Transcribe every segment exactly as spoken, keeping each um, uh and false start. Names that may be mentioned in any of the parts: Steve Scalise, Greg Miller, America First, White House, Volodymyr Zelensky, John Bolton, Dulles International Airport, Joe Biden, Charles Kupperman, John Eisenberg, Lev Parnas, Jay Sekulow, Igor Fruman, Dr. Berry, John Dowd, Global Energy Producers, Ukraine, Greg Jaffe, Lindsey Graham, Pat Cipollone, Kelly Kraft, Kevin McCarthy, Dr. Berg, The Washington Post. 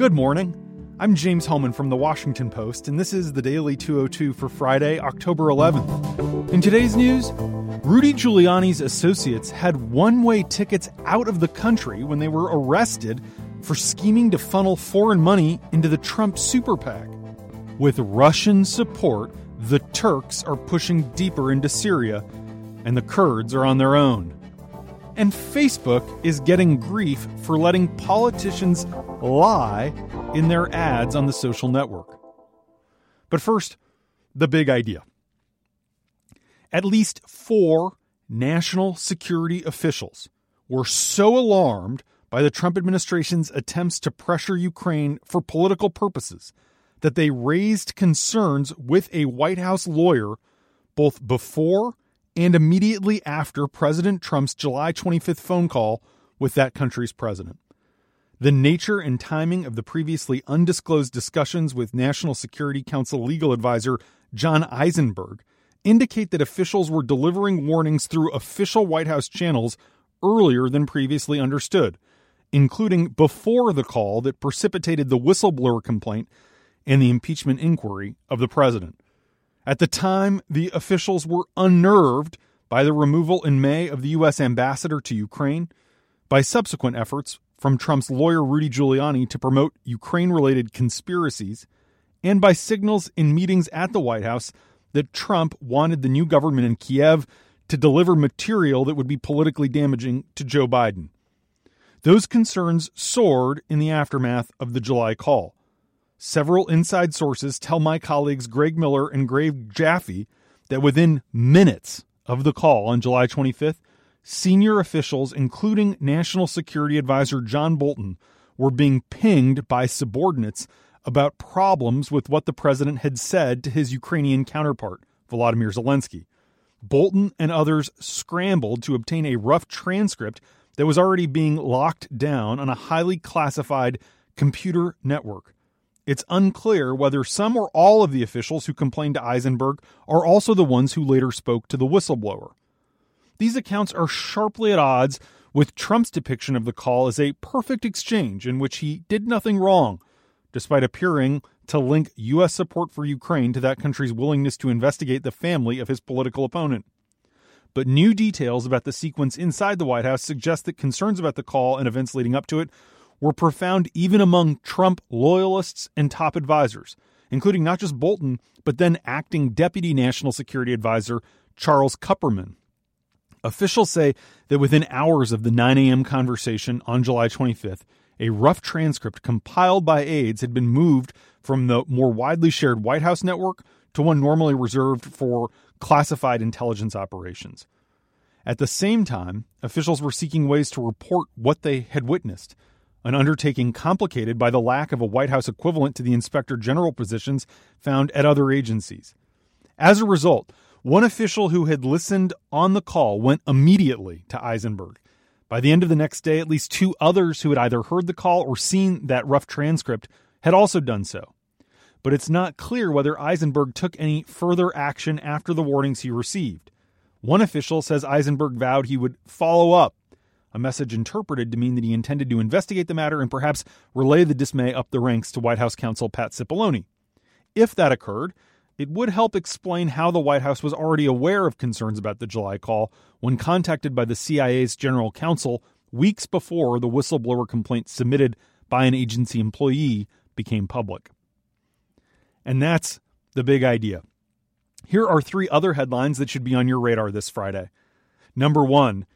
Good morning. I'm James Holman from The Washington Post, and this is The Daily two oh two for Friday, October eleventh. In today's news, Rudy Giuliani's associates had one-way tickets out of the country when they were arrested for scheming to funnel foreign money into the Trump super PAC. With Russian support, the Turks are pushing deeper into Syria, and the Kurds are on their own. And Facebook is getting grief for letting politicians lie in their ads on the social network. But first, the big idea. At least four national security officials were so alarmed by the Trump administration's attempts to pressure Ukraine for political purposes that they raised concerns with a White House lawyer both before and immediately after President Trump's July twenty-fifth phone call with that country's president. The nature and timing of the previously undisclosed discussions with National Security Council legal advisor John Eisenberg indicate that officials were delivering warnings through official White House channels earlier than previously understood, including before the call that precipitated the whistleblower complaint and the impeachment inquiry of the president. At the time, the officials were unnerved by the removal in May of the U S ambassador to Ukraine, by subsequent efforts from Trump's lawyer Rudy Giuliani to promote Ukraine-related conspiracies, and by signals in meetings at the White House that Trump wanted the new government in Kiev to deliver material that would be politically damaging to Joe Biden. Those concerns soared in the aftermath of the July call. Several inside sources tell my colleagues Greg Miller and Greg Jaffe that within minutes of the call on July twenty-fifth, senior officials, including National Security Advisor John Bolton, were being pinged by subordinates about problems with what the president had said to his Ukrainian counterpart, Volodymyr Zelensky. Bolton and others scrambled to obtain a rough transcript that was already being locked down on a highly classified computer network. It's unclear whether some or all of the officials who complained to Eisenberg are also the ones who later spoke to the whistleblower. These accounts are sharply at odds with Trump's depiction of the call as a perfect exchange in which he did nothing wrong, despite appearing to link U S support for Ukraine to that country's willingness to investigate the family of his political opponent. But new details about the sequence inside the White House suggest that concerns about the call and events leading up to it were profound even among Trump loyalists and top advisors, including not just Bolton, but then acting Deputy National Security Advisor Charles Kupperman. Officials say that within hours of the nine a.m. conversation on July twenty-fifth, a rough transcript compiled by aides had been moved from the more widely shared White House network to one normally reserved for classified intelligence operations. At the same time, officials were seeking ways to report what they had witnessed, an undertaking complicated by the lack of a White House equivalent to the inspector general positions found at other agencies. As a result, one official who had listened on the call went immediately to Eisenberg. By the end of the next day, at least two others who had either heard the call or seen that rough transcript had also done so. But it's not clear whether Eisenberg took any further action after the warnings he received. One official says Eisenberg vowed he would follow up, a message interpreted to mean that he intended to investigate the matter and perhaps relay the dismay up the ranks to White House counsel Pat Cipollone. If that occurred, it would help explain how the White House was already aware of concerns about the July call when contacted by the C I A's general counsel weeks before the whistleblower complaint submitted by an agency employee became public. And that's the big idea. Here are three other headlines that should be on your radar this Friday. Number one,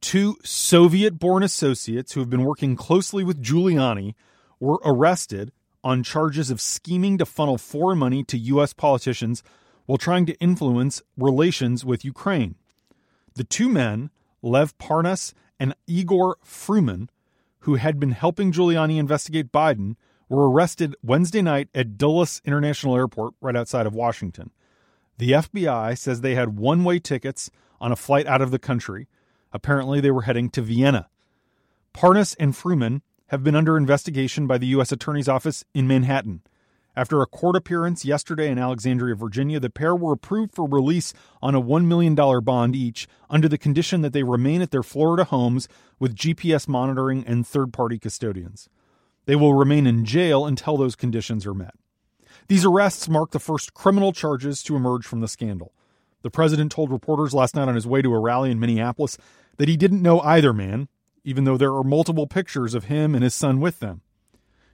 two Soviet-born associates who have been working closely with Giuliani were arrested on charges of scheming to funnel foreign money to U S politicians while trying to influence relations with Ukraine. The two men, Lev Parnas and Igor Fruman, who had been helping Giuliani investigate Biden, were arrested Wednesday night at Dulles International Airport right outside of Washington. The F B I says they had one-way tickets on a flight out of the country. Apparently, they were heading to Vienna. Parnas and Fruman have been under investigation by the U S Attorney's Office in Manhattan. After a court appearance yesterday in Alexandria, Virginia, the pair were approved for release on a one million dollars bond each under the condition that they remain at their Florida homes with G P S monitoring and third-party custodians. They will remain in jail until those conditions are met. These arrests mark the first criminal charges to emerge from the scandal. The president told reporters last night on his way to a rally in Minneapolis that he didn't know either man, even though there are multiple pictures of him and his son with them.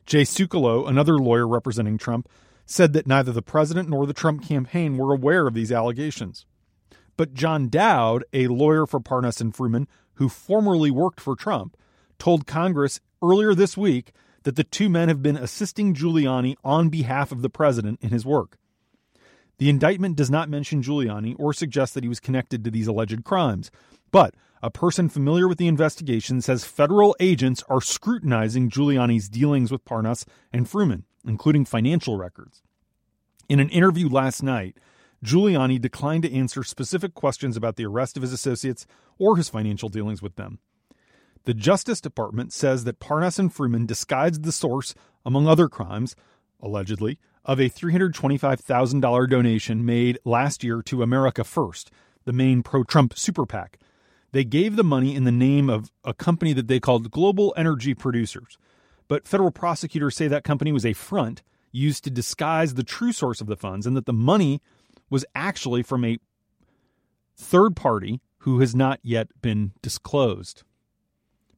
Jay Sekulow, another lawyer representing Trump, said that neither the president nor the Trump campaign were aware of these allegations. But John Dowd, a lawyer for Parnas and Fruman, who formerly worked for Trump, told Congress earlier this week that the two men have been assisting Giuliani on behalf of the president in his work. The indictment does not mention Giuliani or suggest that he was connected to these alleged crimes, but a person familiar with the investigation says federal agents are scrutinizing Giuliani's dealings with Parnas and Fruman, including financial records. In an interview last night, Giuliani declined to answer specific questions about the arrest of his associates or his financial dealings with them. The Justice Department says that Parnas and Fruman disguised the source, among other crimes, allegedly, of a three hundred twenty-five thousand dollars donation made last year to America First, the main pro-Trump super PAC. They gave the money in the name of a company that they called Global Energy Producers. But federal prosecutors say that company was a front used to disguise the true source of the funds and that the money was actually from a third party who has not yet been disclosed.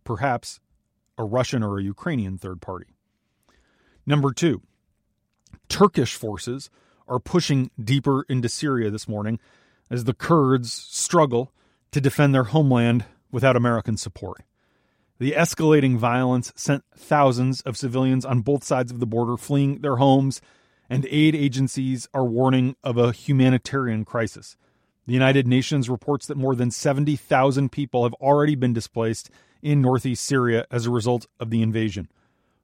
Perhaps a Russian or a Ukrainian third party. Number two, Turkish forces are pushing deeper into Syria this morning as the Kurds struggle to defend their homeland without American support. The escalating violence sent thousands of civilians on both sides of the border fleeing their homes, and aid agencies are warning of a humanitarian crisis. The United Nations reports that more than seventy thousand people have already been displaced in northeast Syria as a result of the invasion.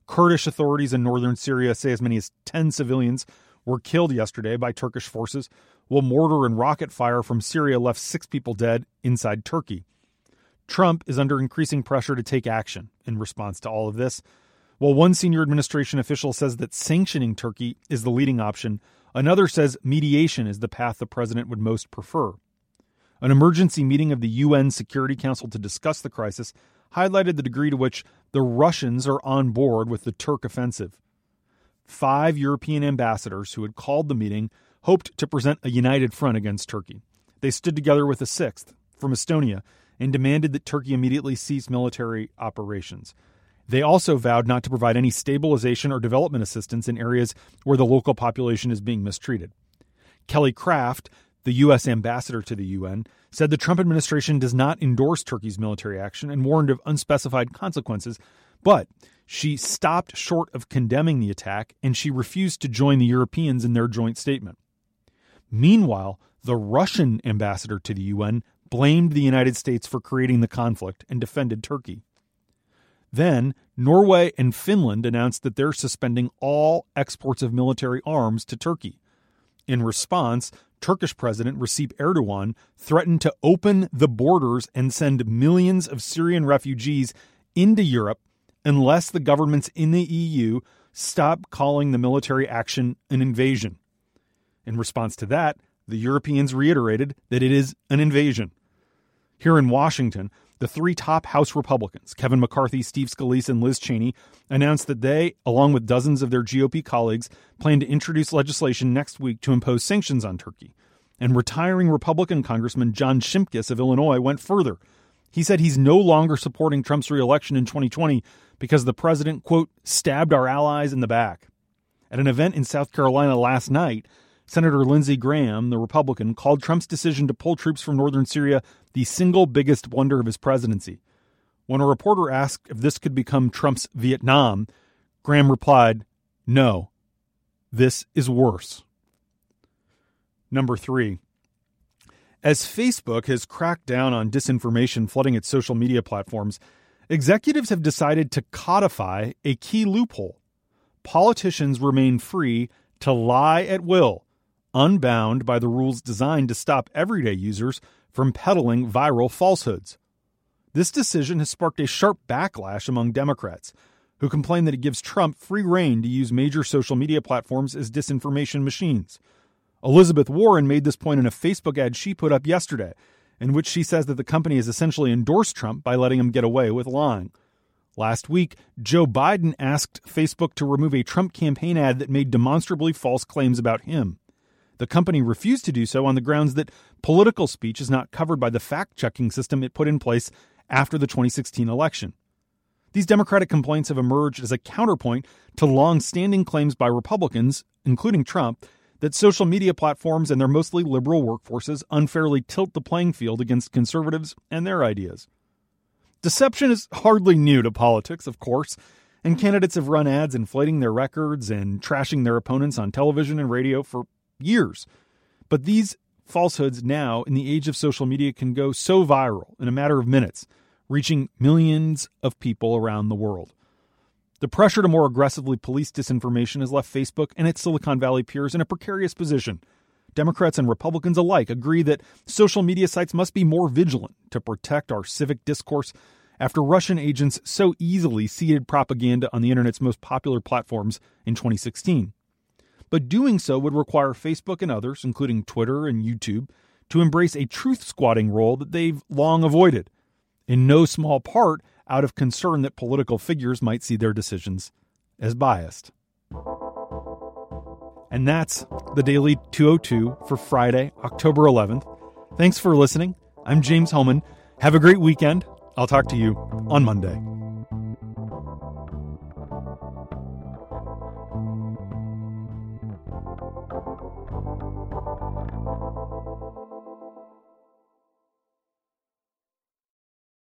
Kurdish authorities in northern Syria say as many as ten civilians were killed yesterday by Turkish forces, while mortar and rocket fire from Syria left six people dead inside Turkey. Trump is under increasing pressure to take action in response to all of this. While one senior administration official says that sanctioning Turkey is the leading option, another says mediation is the path the president would most prefer. An emergency meeting of the U N Security Council to discuss the crisis highlighted the degree to which the Russians are on board with the Turk offensive. Five European ambassadors who had called the meeting hoped to present a united front against Turkey. They stood together with a sixth from Estonia and demanded that Turkey immediately cease military operations. They also vowed not to provide any stabilization or development assistance in areas where the local population is being mistreated. Kelly Kraft, the U S ambassador to the U N, said the Trump administration does not endorse Turkey's military action and warned of unspecified consequences, but she stopped short of condemning the attack and she refused to join the Europeans in their joint statement. Meanwhile, the Russian ambassador to the U N blamed the United States for creating the conflict and defended Turkey. Then, Norway and Finland announced that they're suspending all exports of military arms to Turkey. In response, Turkish President Recep Erdogan threatened to open the borders and send millions of Syrian refugees into Europe unless the governments in the E U stop calling the military action an invasion. In response to that, the Europeans reiterated that it is an invasion. Here in Washington, the three top House Republicans, Kevin McCarthy, Steve Scalise, and Liz Cheney, announced that they, along with dozens of their G O P colleagues, plan to introduce legislation next week to impose sanctions on Turkey. And retiring Republican Congressman John Shimkus of Illinois went further. He said he's no longer supporting Trump's reelection in twenty twenty because the president, quote, stabbed our allies in the back. At an event in South Carolina last night, Senator Lindsey Graham, the Republican, called Trump's decision to pull troops from northern Syria the single biggest blunder of his presidency. When a reporter asked if this could become Trump's Vietnam, Graham replied, "No, this is worse." Number three, as Facebook has cracked down on disinformation flooding its social media platforms, executives have decided to codify a key loophole. Politicians remain free to lie at will, unbound by the rules designed to stop everyday users from peddling viral falsehoods. This decision has sparked a sharp backlash among Democrats, who complain that it gives Trump free rein to use major social media platforms as disinformation machines. Elizabeth Warren made this point in a Facebook ad she put up yesterday, in which she says that the company has essentially endorsed Trump by letting him get away with lying. Last week, Joe Biden asked Facebook to remove a Trump campaign ad that made demonstrably false claims about him. The company refused to do so on the grounds that political speech is not covered by the fact-checking system it put in place after the twenty sixteen election. These Democratic complaints have emerged as a counterpoint to long-standing claims by Republicans, including Trump, that social media platforms and their mostly liberal workforces unfairly tilt the playing field against conservatives and their ideas. Deception is hardly new to politics, of course, and candidates have run ads inflating their records and trashing their opponents on television and radio for years. But these falsehoods now, in the age of social media, can go so viral in a matter of minutes, reaching millions of people around the world. The pressure to more aggressively police disinformation has left Facebook and its Silicon Valley peers in a precarious position. Democrats and Republicans alike agree that social media sites must be more vigilant to protect our civic discourse after Russian agents so easily seeded propaganda on the internet's most popular platforms in twenty sixteen. But doing so would require Facebook and others, including Twitter and YouTube, to embrace a truth-squatting role that they've long avoided, in no small part out of concern that political figures might see their decisions as biased. And that's The Daily two oh two for Friday, October eleventh. Thanks for listening. I'm James Holman. Have a great weekend. I'll talk to you on Monday.